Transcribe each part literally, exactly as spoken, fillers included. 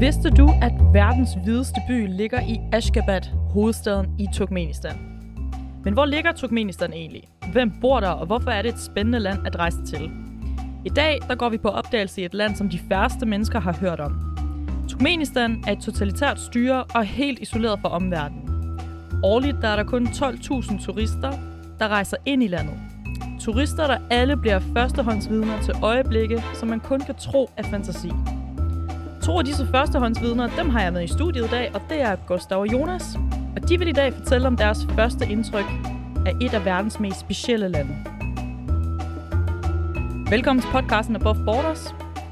Vidste du, at verdens hvideste by ligger i Ashgabat, hovedstaden i Turkmenistan? Men hvor ligger Turkmenistan egentlig? Hvem bor der, og hvorfor er det et spændende land at rejse til? I dag der går vi på opdagelse i et land, som de færreste mennesker har hørt om. Turkmenistan er et totalitært styre og helt isoleret fra omverdenen. Årligt der er der kun tolv tusind turister, der rejser ind i landet. Turister, der alle bliver førstehåndsvidner til øjeblikke, som man kun kan tro er fantasi. To af disse førstehåndsvidner, dem har jeg med i studiet i dag, og det er Gustav og Jonas. Og de vil i dag fortælle om deres første indtryk af et af verdens mest specielle lande. Velkommen til podcasten Above Borders.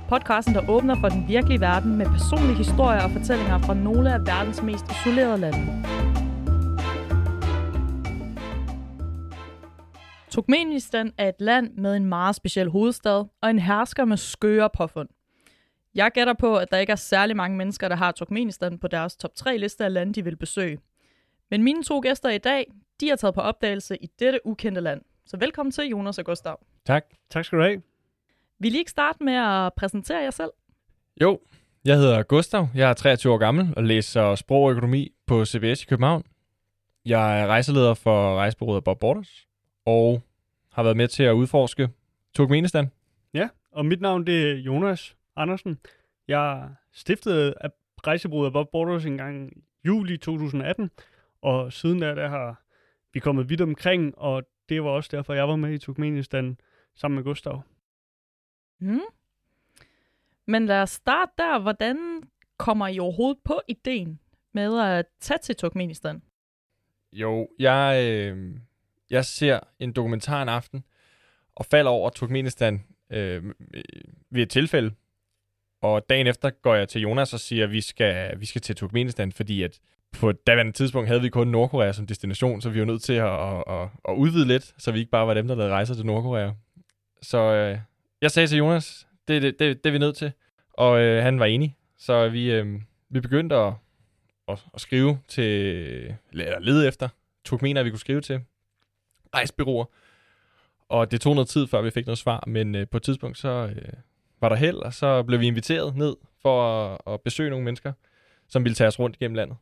Podcasten, der åbner for den virkelige verden med personlige historier og fortællinger fra nogle af verdens mest isolerede lande. Turkmenistan er et land med en meget speciel hovedstad og en hersker med skøre påfund. Jeg gætter på, at der ikke er særlig mange mennesker, der har Turkmenistan på deres top tre liste af lande, de vil besøge. Men mine to gæster i dag, de har taget på opdagelse i dette ukendte land. Så velkommen til, Jonas og Gustav. Tak. Tak skal du have. Vil I ikke starte med at præsentere jer selv? Jo, jeg hedder Gustav. Jeg er treogtyve år gammel og læser sprog og økonomi på C B S i København. Jeg er rejseleder for rejsebureauet Above Borders og har været med til at udforske Turkmenistan. Ja, og mit navn det er Jonas Andersen. Jeg stiftede rejsebureauet Above Borders engang i juli to tusind atten, og siden der, der har vi kommet vidt omkring, og det var også derfor, jeg var med i Turkmenistan sammen med Gustav. Mm. Men lad os starte der. Hvordan kommer I overhovedet på ideen med at tage til Turkmenistan? Jo, jeg, øh, jeg ser en dokumentar en aften og falder over Turkmenistan øh, ved et tilfælde. Og dagen efter går jeg til Jonas og siger, at vi skal, vi skal til Turkmenistan, fordi at på et daværende tidspunkt havde vi kun Nordkorea som destination, så vi var nødt til at, at, at, at udvide lidt, så vi ikke bare var dem, der lavede rejser til Nordkorea. Så øh, jeg sagde til Jonas, det, det, det, det er vi nødt til, og øh, han var enig. Så vi, øh, vi begyndte at, at, at skrive til, eller lede efter turkmener, vi kunne skrive til, rejsebureauer. Og det tog noget tid, før vi fik noget svar, men øh, på et tidspunkt så øh, var der held, og så blev vi inviteret ned for at, at besøge nogle mennesker, som ville tage os rundt gennem landet.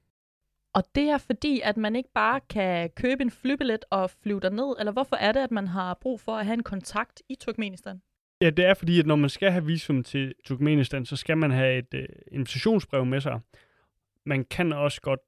Og det er fordi, at man ikke bare kan købe en flybillet og flyve derned, eller hvorfor er det, at man har brug for at have en kontakt i Turkmenistan? Ja, det er fordi, at når man skal have visum til Turkmenistan, så skal man have et øh, invitationsbrev med sig. Man kan også godt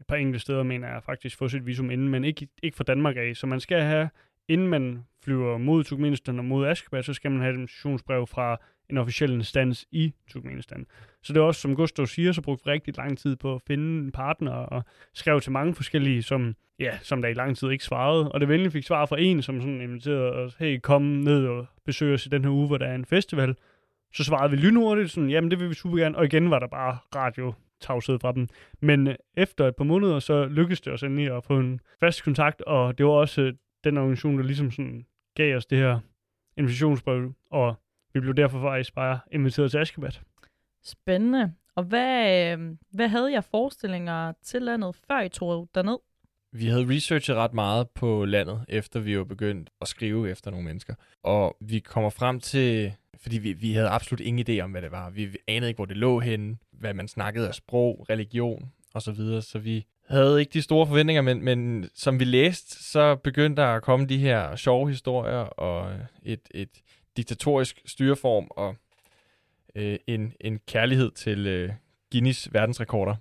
et par enkelte steder, mener jeg, faktisk få sit visum inden, men ikke, ikke fra Danmark af. Så man skal have, inden man flyver mod Turkmenistan og mod Ashgabat, så skal man have et invitationsbrev fra en officiel instans i Turkmenistan. Så det er også, som Gustav siger, så brugte vi rigtig lang tid på at finde en partner og skrev til mange forskellige, som, ja, som der i lang tid ikke svarede. Og det venlige fik svar fra en, som sådan inviterede os, hey, kom ned og besøg os i den her uge, hvor der er en festival. Så svarede vi lynhurtigt, sådan, jamen det vil vi super gerne. Og igen var der bare radiotavshed fra dem. Men efter et par måneder, så lykkedes det os endelig at få en fast kontakt, og det var også den organisation, der ligesom sådan gav os det her invitationsbrev, og vi blev derfor faktisk bare inviteret til Ashgabat. Spændende. Og hvad, hvad havde jeg forestillinger til landet, før I tog derned? Vi havde researchet ret meget på landet, efter vi jo begyndt at skrive efter nogle mennesker. Og vi kommer frem til, fordi vi, vi havde absolut ingen idé om, hvad det var. Vi anede ikke, hvor det lå henne, hvad man snakkede af sprog, religion osv. Så vi havde ikke de store forventninger, men, men som vi læste, så begyndte der at komme de her sjove historier og et... et diktatorisk styreform og øh, en, en kærlighed til øh, Guinness verdensrekorder.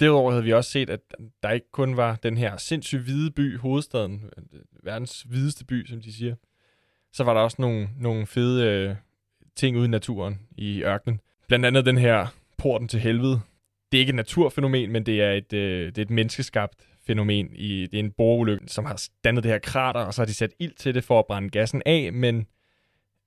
Derudover havde vi også set, at der ikke kun var den her sindssygt hvide by, hovedstaden, verdens hvideste by, som de siger. Så var der også nogle, nogle fede øh, ting ude i naturen i ørkenen. Blandt andet den her porten til helvede. Det er ikke et naturfænomen, men det er et, øh, det er et menneskeskabt fænomen. I, det er en boreulykke, som har dannet det her krater, og så har de sat ild til det for at brænde gassen af, men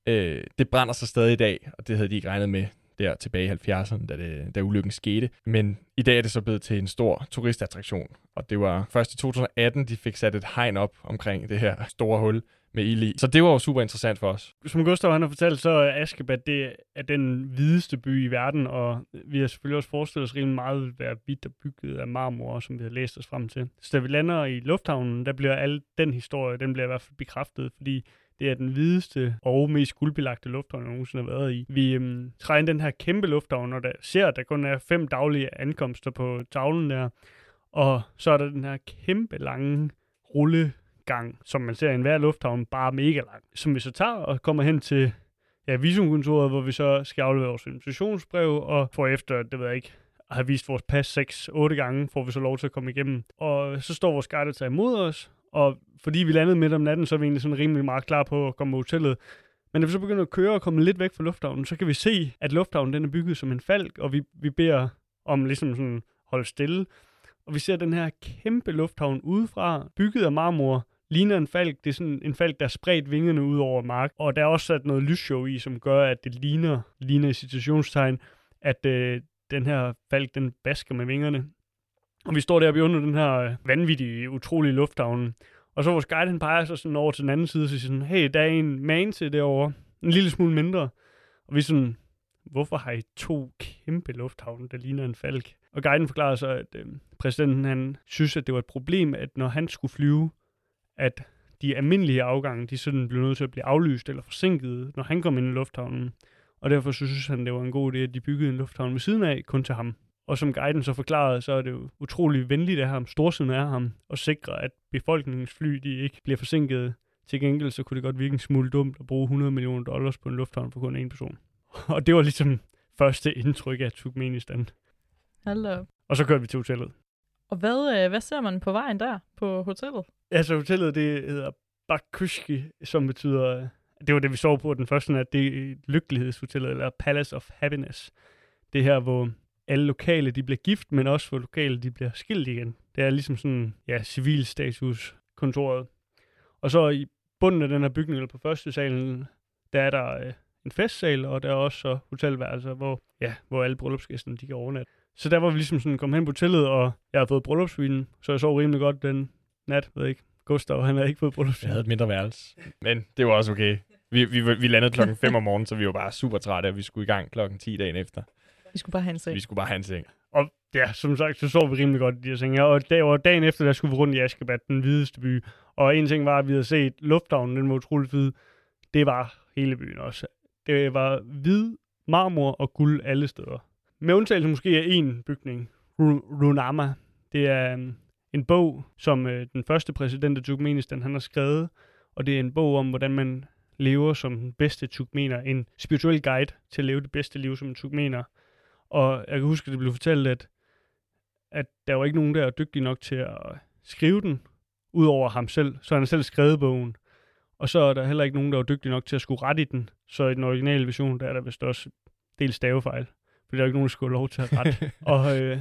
Øh, det brænder sig stadig i dag, og det havde de ikke regnet med der tilbage i halvfjerdserne, da, det, da ulykken skete. Men i dag er det så blevet til en stor turistattraktion, og det var først i to tusind atten, de fik sat et hegn op omkring det her store hul med ild i. Så det var jo super interessant for os. Som Gustav han har fortalt, så er Ashgabat det er den hvideste by i verden, og vi har selvfølgelig også forestillet os rimelig meget at være hvidt og bygget af marmor, som vi har læst os frem til. Så da vi lander i lufthavnen, der bliver al den historie, den bliver i hvert fald bekræftet, fordi Det er den hvideste og mest guldbelagte lufthavn, jeg nogensinde har været i. Vi øhm, træder ind den her kæmpe lufthavn, og der ser, at der kun er fem daglige ankomster på tavlen der. Og så er der den her kæmpe lange rullegang, som man ser i enhver lufthavn, bare mega lang. Som vi så tager og kommer hen til ja, visumkontoret, hvor vi så skal aflevere vores invitationsbrev, og får efter, det ved jeg ikke, har vist vores pas seks otte gange, får vi så lov til at komme igennem. Og så står vores guide og tager imod os, og fordi vi landede midt om natten, så er vi egentlig sådan rimelig meget klar på at komme på hotellet. Men da vi så begynder at køre og komme lidt væk fra lufthavnen, så kan vi se, at lufthavnen den er bygget som en falk, og vi, vi beder om ligesom sådan holde stille. Og vi ser den her kæmpe lufthavn udefra, bygget af marmor, ligner en falk. Det er sådan en falk, der er spredt vingerne ud over mark. Og der er også sat noget lysshow i, som gør, at det ligner, ligner i situationstegn, at øh, den her falk, den basker med vingerne. Og vi står deroppe under den her vanvittige, utrolige lufthavn. Og så vores guide, han peger sig sådan over til den anden side, og så siger sådan, hey, der er en man til derovre. En lille smule mindre. Og vi er sådan, hvorfor har I to kæmpe lufthavne, der ligner en falk? Og guiden forklarer så, at øh, præsidenten, han synes, at det var et problem, at når han skulle flyve, at de almindelige afgange, de sådan blev nødt til at blive aflyst eller forsinket, når han kom ind i lufthavnen. Og derfor synes han, det var en god idé, at de byggede en lufthavn ved siden af, kun til ham. Og som guiden så forklarede, så er det jo utrolig venligt af ham, storsind af ham, og sikre, at befolkningens fly, de ikke bliver forsinket. Til gengæld, så kunne det godt virke en smule dumt at bruge hundrede millioner dollars på en lufthavn for kun én person. Og det var ligesom første indtryk af Turkmenistan. Hallo. Og så kørte vi til hotellet. Og hvad, hvad ser man på vejen der på hotellet? Altså hotellet, det hedder Bakkushki, som betyder, det var det vi sov på den første nat, det er lykkelighedshotellet, eller Palace of Happiness. Det her, hvor alle lokale, de bliver gift, men også hvor lokale, de bliver skilt igen. Det er ligesom sådan, ja, civilstatuskontoret. Og så i bunden af den her bygning, eller på første salen, der er der øh, en festsal, og der er også så hotelværelser, hvor, ja, hvor alle bryllupsgæsterne, de kan overnatte. Så der var vi ligesom sådan, kom hen på hotellet, og jeg har fået bryllupsvinen, så jeg sov rimelig godt den nat, ved jeg ikke. Gustav, han havde ikke fået bryllupsvinen. Jeg havde et mindre værelse, men det var også okay. Vi, vi, vi landede klokken fem om morgenen, så vi var bare super trætte, og vi skulle i gang klokken ti dagen efter. Vi skulle bare have en seng. Vi skulle bare have en seng. Og ja, som sagt, så sov vi rimelig godt i de her senge. Og dag, og dagen efter, der skulle vi rundt i Askabad, den hvideste by. Og en ting var, at vi havde set lufthavnen, den var utroligt hvid. Det var hele byen også. Det var hvid, marmor og guld alle steder. Med undtagelse måske af en bygning, Runama. Det er um, en bog, som uh, den første præsident af Turkmenistan, han har skrevet. Og det er en bog om, hvordan man lever som den bedste turkmener. En spirituel guide til at leve det bedste liv som en turkmener. Og jeg kan huske, at det blev fortalt, at, at der var ikke nogen, der er dygtig nok til at skrive den, ud over ham selv. Så han har selv skrevet bogen. Og så er der heller ikke nogen, der er dygtig nok til at skulle rette i den. Så i den originale version, der er der vist også del stavefejl. For der er ikke nogen, der skulle have lov til at rette. Og øh,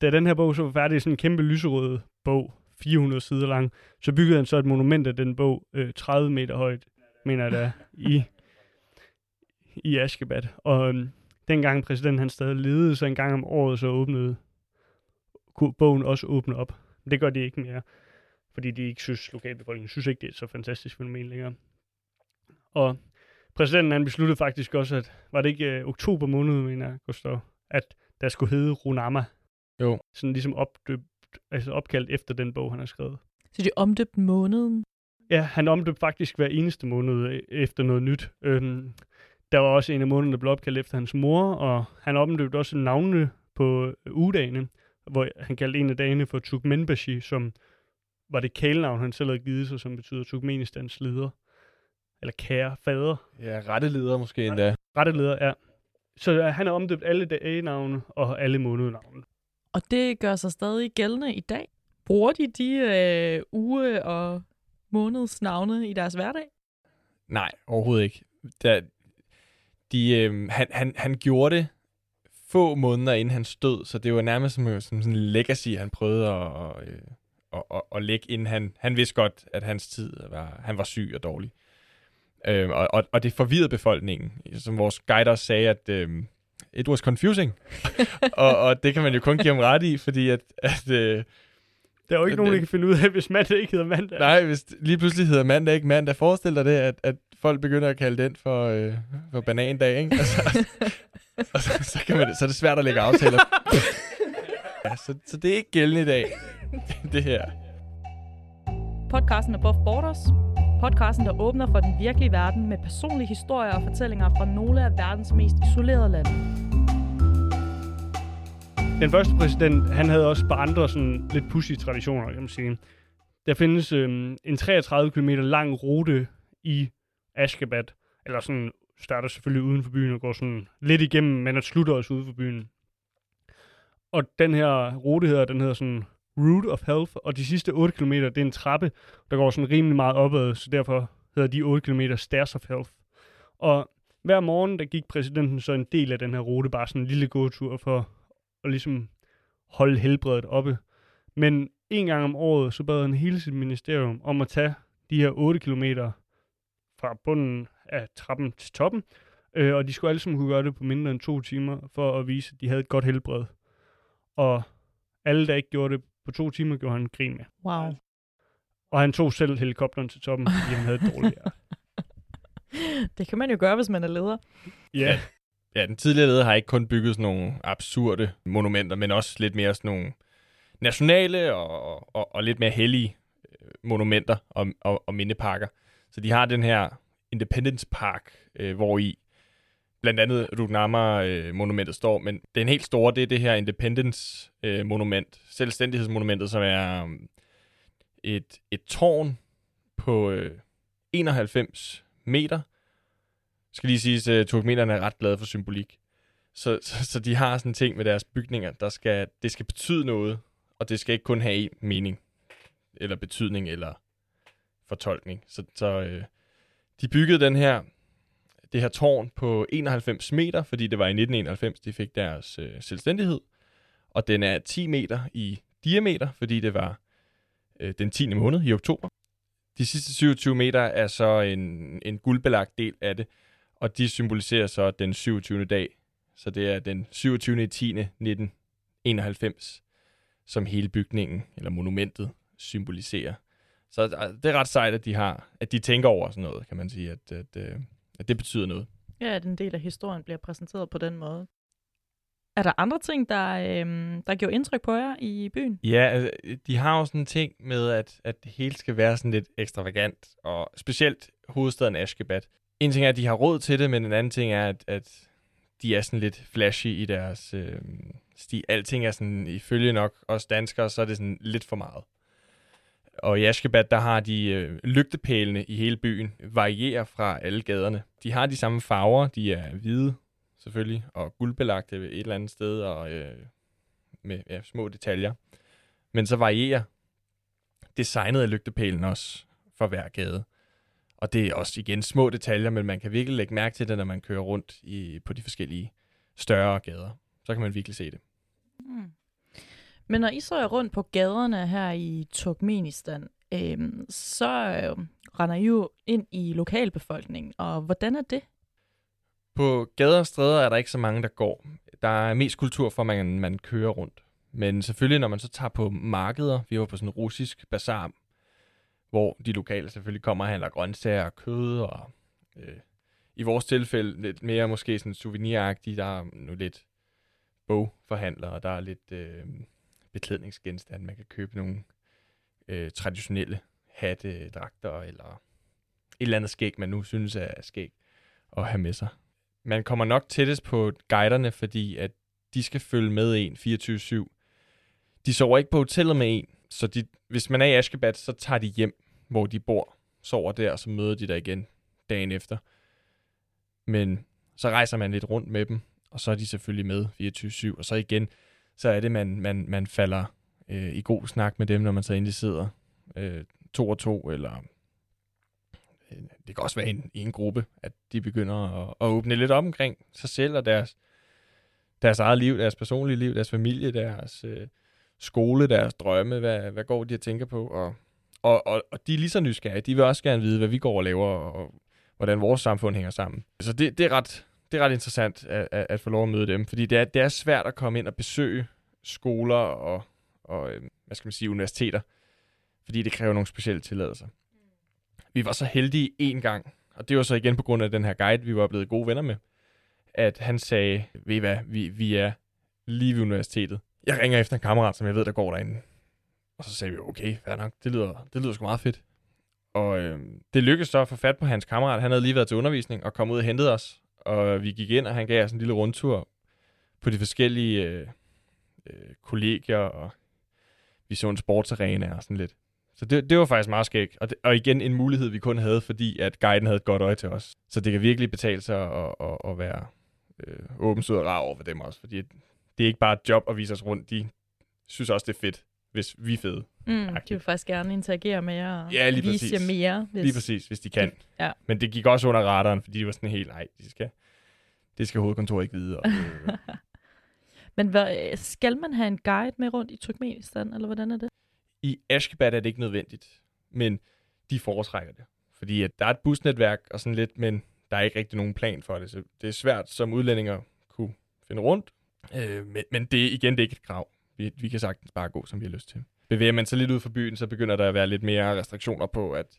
da den her bog så var færdig, sådan en kæmpe lyserød bog, fire hundrede sider lang, så byggede han så et monument af den bog, øh, tredive meter højt, mener jeg da, i, i Askabad. Og øh, dengang præsidenten han stadig ledede, så en gang om året, så åbnede bogen også åbne op. Men det gør de ikke mere, fordi de ikke synes, lokalbefolkningen synes ikke, det er et så fantastisk fænomen længere. Og præsidenten han besluttede faktisk også, at var det ikke øh, oktober måned, mener jeg, Gustav, at der skulle hedde Runama. Jo. Sådan ligesom opdøbt, altså opkaldt efter den bog, han har skrevet. Så de omdøbte måneden? Ja, han omdøbte faktisk hver eneste måned efter noget nyt. Øhm, der var også en af månederne, der blev opkaldt efter hans mor, og han omdøbte også navne på ugedagene, hvor han kaldte en af dagene for Turkmenbashi, som var det kælenavn, han selv havde givet sig, som betyder Turkmenistans leder. Eller kære fader. Ja, retteleder måske endda. Retteleder, ja. Så han har omdøbt alle dagenavne og alle månednavne. Og det gør sig stadig gældende i dag. Bruger de de øh, uge- og månedsnavne i deres hverdag? Nej, overhovedet ikke. Der, de, øh, han, han, han gjorde det få måneder inden han stod, så det var nærmest som, som sådan en legacy, han prøvede at, øh, at, at, at lægge, inden han, han vidste godt, at hans tid var, han var syg og dårlig. Øhm, og, og det forvirrede befolkningen, som vores guider sagde, at øhm, it was confusing. og, og det kan man jo kun give ham ret i, fordi at... at øh, der er jo ikke at, nogen, der kan finde ud af, hvis mandag ikke hedder mandag. Nej, hvis lige pludselig hedder mandag ikke mandag. Forestil dig det, at, at folk begynder at kalde den for, øh, for banandag, ikke? Og så, og så, så, kan man, så er det svært at lægge aftaler. ja, så, så det er ikke gældende i dag, det her. Podcasten er Above Borders. Podcasten, der åbner for den virkelige verden med personlige historier og fortællinger fra nogle af verdens mest isolerede lande. Den første præsident, han havde også bare andre sådan lidt pudsige traditioner, kan man sige. Der findes øhm, en treogtredive kilometer lang rute i Ashgabat, eller sådan starter selvfølgelig uden for byen og går sådan lidt igennem, men at slutter også ude for byen. Og den her rute hedder, den hedder sådan Route of Health, og de sidste otte kilometer, det er en trappe, der går sådan rimelig meget opad, så derfor hedder de otte kilometer Stairs of Health. Og hver morgen, der gik præsidenten så en del af den her rute, bare sådan en lille gåtur for at ligesom holde helbredet oppe. Men en gang om året, så bad han hele sit ministerium om at tage de her otte kilometer fra bunden af trappen til toppen, øh, og de skulle alle sammen kunne gøre det på mindre end to timer, for at vise, at de havde et godt helbred. Og alle, der ikke gjorde det på to timer, gjorde han grin med. Wow. Og han tog selv helikopteren til toppen, fordi han havde et dårligt hjerte. Det kan man jo gøre, hvis man er leder. Ja. Yeah. Ja, den tidligere leder har ikke kun bygget sådan nogle absurde monumenter, men også lidt mere sådan nogle nationale og, og, og lidt mere hellige monumenter og, og, og mindeparker. Så de har den her Independence Park, øh, hvor i blandt andet Rugnama-monumentet står, men den helt store, det er det her Independence-monument, selvstændighedsmonumentet, som er et, et tårn på enoghalvfems meter. Skal lige sige, at turkmenerne er ret glade for symbolik. Så, så, så de har sådan ting med deres bygninger, der skal, det skal betyde noget, og det skal ikke kun have én mening, eller betydning, eller fortolkning. Så, så øh, de byggede den her... det her tårn på enoghalvfems meter, fordi det var i nitten enoghalvfems, de fik deres øh, selvstændighed. Og den er ti meter i diameter, fordi det var øh, den tiende måned i oktober. De sidste syvogtyve meter er så en, en guldbelagt del af det, og de symboliserer så den syvogtyvende dag. Så det er den syvogtyvende oktober nitten enoghalvfems, som hele bygningen, eller monumentet, symboliserer. Så det er ret sejt, at de, har, at de tænker over sådan noget, kan man sige, at... at øh, at det betyder noget. Ja, at en del af historien bliver præsenteret på den måde. Er der andre ting, der, øhm, der gjorde indtryk på jer i byen? Ja, de har jo sådan en ting med, at, at det hele skal være sådan lidt ekstravagant, og specielt hovedstaden Ashgabat. En ting er, at de har råd til det, men en anden ting er, at, at de er sådan lidt flashy i deres øhm, stil. Alting er sådan, ifølge nok os danskere, så er det sådan lidt for meget. Og i Ashgabat, der har de øh, lygtepælene i hele byen, varierer fra alle gaderne. De har de samme farver, de er hvide selvfølgelig, og guldbelagte et eller andet sted, og øh, med ja, små detaljer. Men så varierer designet af lygtepælen også for hver gade. Og det er også igen små detaljer, men man kan virkelig lægge mærke til det, når man kører rundt i, på de forskellige større gader. Så kan man virkelig se det. Mm. Men når I så er rundt på gaderne her i Turkmenistan, øh, så øh, render I jo ind i lokalbefolkningen, og hvordan er det? På gader og stræder er der ikke så mange, der går. Der er mest kultur for, at man, man kører rundt. Men selvfølgelig, når man så tager på markeder, vi var på sådan en russisk bazar, hvor de lokale selvfølgelig kommer og handler grøntsager og kød, og øh, i vores tilfælde lidt mere måske sådan souveniragtigt, der er nu lidt bogforhandlere, og der er lidt... Øh, beklædningsgenstande. Man kan købe nogle øh, traditionelle hattedragter eller et eller andet skæg, man nu synes er skæg at have med sig. Man kommer nok tættest på guiderne, fordi at de skal følge med en fireogtyve syv. De sover ikke på hotellet med en, så de, hvis man er i Ashgabat, så tager de hjem, hvor de bor, sover der, og så møder de der igen dagen efter. Men så rejser man lidt rundt med dem, og så er de selvfølgelig med fireogtyve syv, og så igen så er det, man, man, man falder øh, i god snak med dem, når man så endelig sidder øh, to og to, eller øh, det kan også være en, i en gruppe, at de begynder at, at åbne lidt op omkring sig selv og deres, deres eget liv, deres personlige liv, deres familie, deres øh, skole, deres drømme, hvad, hvad går de at tænke på, og, og, og, og de er lige så nysgerrige, de vil også gerne vide, hvad vi går og laver, og, og hvordan vores samfund hænger sammen. Så det, det er ret... Det er ret interessant at, at, at få lov at møde dem, fordi det er, det er svært at komme ind og besøge skoler og, og hvad skal man sige, universiteter, fordi det kræver nogle specielle tilladelser. Vi var så heldige en gang, og det var så igen på grund af den her guide, vi var blevet gode venner med, at han sagde, ved I hvad, vi, vi er lige ved universitetet. Jeg ringer efter en kammerat, som jeg ved, der går derinde. Og så sagde vi, okay, fair nok, det lyder, det lyder sgu meget fedt. Og øh, det lykkedes så at få fat på hans kammerat. Han havde lige været til undervisning og kom ud og hentede os. Og vi gik ind, og han gav os en lille rundtur på de forskellige øh, øh, kollegier, og vi så en sportsarena og sådan lidt. Så det, det var faktisk meget skægt. Og, og igen en mulighed, vi kun havde, fordi at guiden havde et godt øje til os. Så det kan virkelig betale sig at, at, at være øh, åben, sød og rar over for dem også. Fordi det er ikke bare et job at vise os rundt. De synes også, det er fedt, hvis vi er fede. Mm, de vil faktisk gerne interagere med jer og ja, lige vise præcis. Jer mere. Hvis... Lige præcis, hvis de kan. Ja. Men det gik også under radaren, fordi det var sådan helt, nej, det skal, det skal hovedkontoret ikke vide. Og, øh. Men hvad, skal man have en guide med rundt i Turkmenistan, eller hvordan er det? I Ashgabat er det ikke nødvendigt, men de foretrækker det. Fordi at der er et busnetværk og sådan lidt, men der er ikke rigtig nogen plan for det. Så det er svært som udlændinger kunne finde rundt. Øh, men, men det igen, det er ikke et krav. Vi, vi kan sagtens bare gå, som vi har lyst til. Bevæger man sig lidt ud fra byen, så begynder der at være lidt mere restriktioner på, at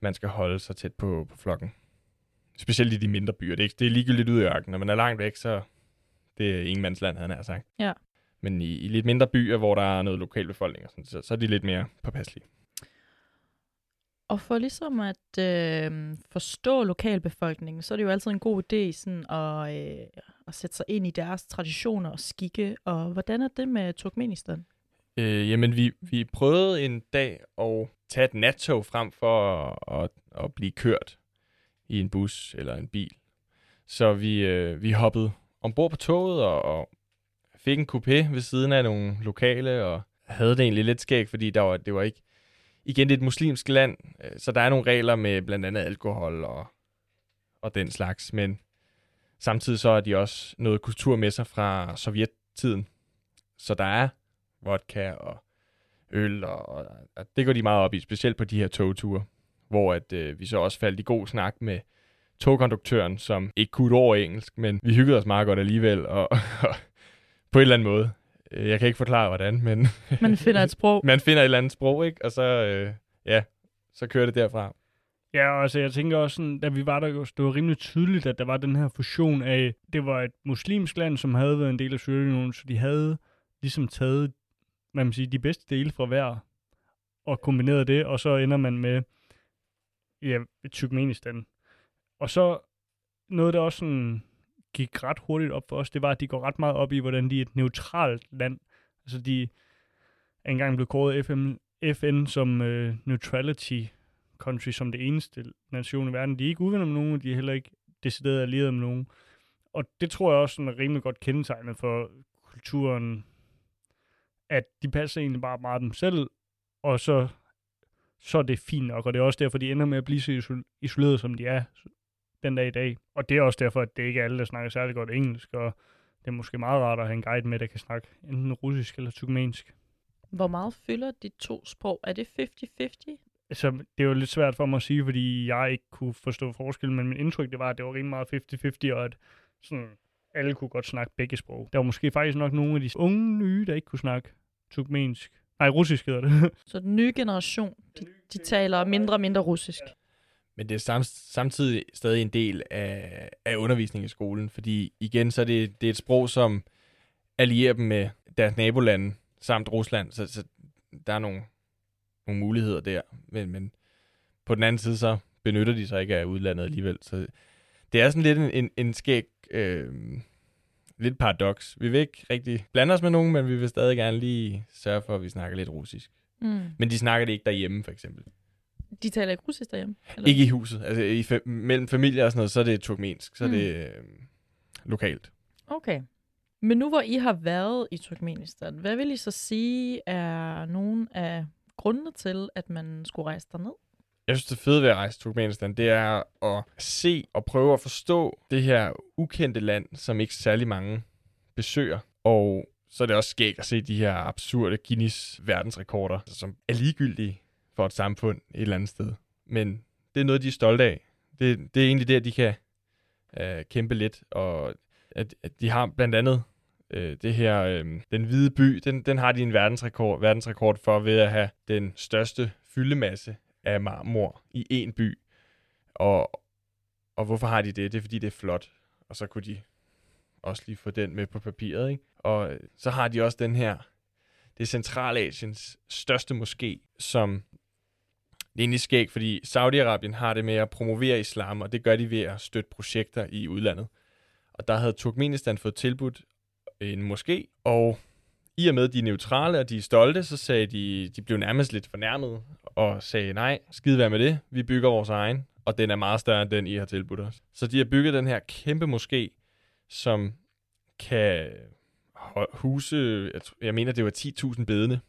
man skal holde sig tæt på, på flokken. Specielt i de mindre byer. Det er, ikke, det er ligegyldigt ude i ørkenen. Når man er langt væk, så det er ingenmandsland, havde han sagt. Ja. Men i, i lidt mindre byer, hvor der er noget lokalbefolkning, og sådan, så, så er de lidt mere påpasselige. Og for ligesom at øh, forstå lokalbefolkningen, så er det jo altid en god idé sådan at, øh, at sætte sig ind i deres traditioner og skikke. Og hvordan er det med Turkmenistan? Øh, jamen, vi, vi prøvede en dag at tage et nattog frem for at, at, at blive kørt i en bus eller en bil. Så vi, øh, vi hoppede ombord på toget og, og fik en coupé ved siden af nogle lokale, og havde det egentlig lidt skægt, fordi der var, det var ikke... Igen, det er et muslimsk land, så der er nogle regler med blandt andet alkohol og, og den slags, men samtidig så er de også noget kultur med sig fra sovjettiden. Så der er vodka og øl, og, og det går de meget op i, specielt på de her togture, hvor at, øh, vi så også faldt i god snak med togkonduktøren, som ikke kunne et ord engelsk, men vi hyggede os meget godt alligevel, og, og på en eller anden måde. Jeg kan ikke forklare, hvordan, men... Man finder et sprog. Man finder et eller andet sprog, ikke? Og så, øh, ja, så kører det derfra. Ja, altså jeg tænker også sådan, da vi var der, det var rimelig tydeligt, at der var den her fusion af, det var et muslimsk land, som havde været en del af Syrien, så de havde ligesom taget, hvad man siger, de bedste dele fra hver, og kombineret det, og så ender man med, ja, Turkmenistan. Og så noget, der også sådan... gik ret hurtigt op for os, det var, at de går ret meget op i, hvordan de er et neutralt land. Altså, de er engang blevet kåret F N som øh, neutrality country, som det eneste nation i verden. De er ikke uvenner med nogen, og de er heller ikke decideret allieret med nogen. Og det tror jeg også sådan, er rimelig godt kendetegnet for kulturen, at de passer egentlig bare meget dem selv, og så, så er det fint nok, og det er også derfor, de ender med at blive så isoleret, som de er den dag i dag. Og det er også derfor, at det ikke er alle, der snakker særlig godt engelsk, og det er måske meget rart at have en guide med, der kan snakke enten russisk eller turkmensk. Hvor meget fylder de to sprog? Er det halvtreds halvtreds? Altså, det er jo lidt svært for mig at sige, fordi jeg ikke kunne forstå forskellen, men mit indtryk, det var, at det var rimelig meget halvtreds halvtreds, og at sådan, alle kunne godt snakke begge sprog. Der var måske faktisk nok nogle af de unge nye, der ikke kunne snakke turkmensk. Nej, russisk hedder det. Så den nye generation, de, de taler mindre og mindre russisk. Ja. Men det er samtidig stadig en del af, af undervisningen i skolen, fordi igen, så er det, det er et sprog, som allierer dem med deres nabolande samt Rusland, så, så der er nogle, nogle muligheder der. Men, men på den anden side, så benytter de sig ikke af udlandet alligevel. Så det er sådan lidt en, en, en skæg, øh, lidt paradoks. Vi vil ikke rigtig blande os med nogen, men vi vil stadig gerne lige sørge for, at vi snakker lidt russisk. Mm. Men de snakker det ikke derhjemme, for eksempel. De taler ikke russisk derhjemme? Eller? Ikke i huset. Altså i fa- mellem familier og sådan noget, så er det turkmensk. Så er mm. det øh, lokalt. Okay. Men nu hvor I har været i Turkmenistan, hvad vil I så sige er nogle af grundene til, at man skulle rejse derned? Jeg synes, det fede ved at rejse til Turkmenistan, det er at se og prøve at forstå det her ukendte land, som ikke særlig mange besøger. Og så er det også skægt at se de her absurde Guinness-verdensrekorder, som er ligegyldige for et samfund et eller andet sted. Men det er noget, de er stolte af. Det, det er egentlig der, de kan øh, kæmpe lidt. Og at, at de har blandt andet øh, det her, øh, den hvide by, den, den har de en verdensrekord, verdensrekord for ved at have den største fyldemasse af marmor i én by. Og, og hvorfor har de det? Det er, fordi det er flot. Og så kunne de også lige få den med på papiret, ikke? Og så har de også den her, det er Centralasiens største moské, som Det er egentlig skægt, fordi Saudi-Arabien har det med at promovere islam, og det gør de ved at støtte projekter i udlandet. Og der havde Turkmenistan fået tilbudt en moské, og i og med, de neutrale, og de er stolte, så sagde de, de blev nærmest lidt fornærmet, og sagde, nej, skide være med det, vi bygger vores egen, og den er meget større end den, I har tilbudt os. Så de har bygget den her kæmpe moské, som kan huse, jeg mener, det var ti tusind bedende,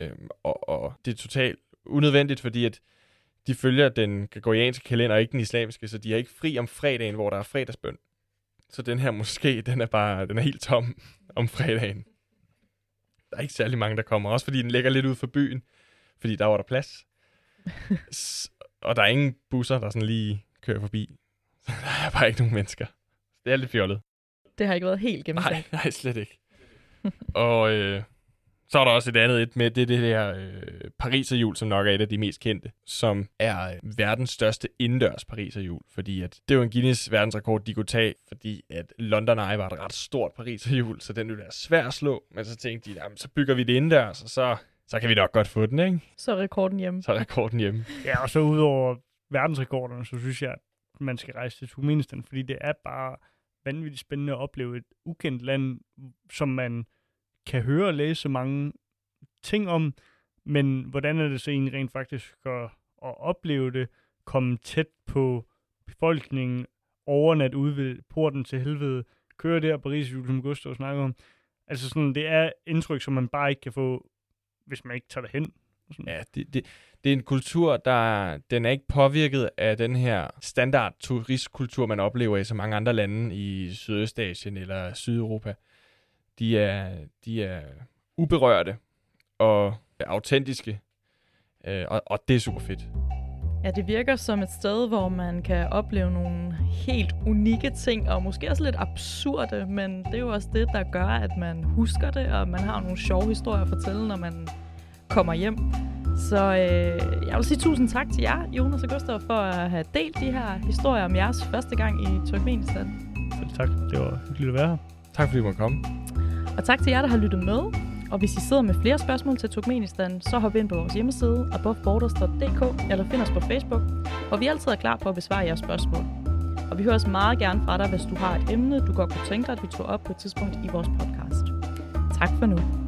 øhm, og, og det er totalt unødvendigt, fordi at de følger den gregorianske kalender, ikke den islamiske, så de er ikke fri om fredagen, hvor der er fredagsbøn. Så den her moské, den er bare, den er helt tom om fredagen. Der er ikke særlig mange, der kommer. Også fordi den ligger lidt ud for byen, fordi der var der plads. S- og der er ingen busser, der sådan lige kører forbi. Så der er bare ikke nogen mennesker. Det er lidt fjollet. Det har ikke været helt gennemsnit. Nej, nej, slet ikke. og øh, så er der også et andet et med, det er det der øh, pariserhjul, som nok er et af de mest kendte, som er øh, verdens største indendørs pariserhjul. Fordi at, det var en Guinness verdensrekord, de kunne tage, fordi at London Eye var et ret stort pariserhjul, så den ville være svær at slå. Men så tænkte de, jamen, så bygger vi det indendørs, og så, så kan vi nok godt få den, ikke? Så er rekorden hjemme. Så er rekorden hjemme. Ja, og så ud over verdensrekorderne, så synes jeg, at man skal rejse til Turkmenistan, fordi det er bare vanvittigt spændende at opleve et ukendt land, som man kan høre og læse så mange ting om, men hvordan er det så egentlig rent faktisk at, at opleve det, komme tæt på befolkningen, overnat ude ved porten til helvede, køre der på Rigsjul, som Gustav snakker om. Altså sådan, det er indtryk, som man bare ikke kan få, hvis man ikke tager det hen. Ja, det, det, det er en kultur, der den er ikke påvirket af den her standard turistkultur, man oplever i så mange andre lande i Sydøstasien eller Sydeuropa. De er, de er uberørte og autentiske, øh, og, og det er super fedt. Ja, det virker som et sted, hvor man kan opleve nogle helt unikke ting, og måske også lidt absurde, men det er jo også det, der gør, at man husker det, og man har nogle sjove historier at fortælle, når man kommer hjem. Så øh, jeg vil sige tusind tak til jer, Jonas og Gustav, for at have delt de her historier om jeres første gang i Turkmenistan. Selv tak, det var hyggeligt at være her. Tak fordi I måtte komme. Og tak til jer, der har lyttet med. Og hvis I sidder med flere spørgsmål til Turkmenistan, så hop ind på vores hjemmeside aboveborders punktum d k eller find os på Facebook, hvor vi altid er klar på at besvare jeres spørgsmål. Og vi hører også meget gerne fra dig, hvis du har et emne, du godt kunne tænke dig, at vi tog op på et tidspunkt i vores podcast. Tak for nu.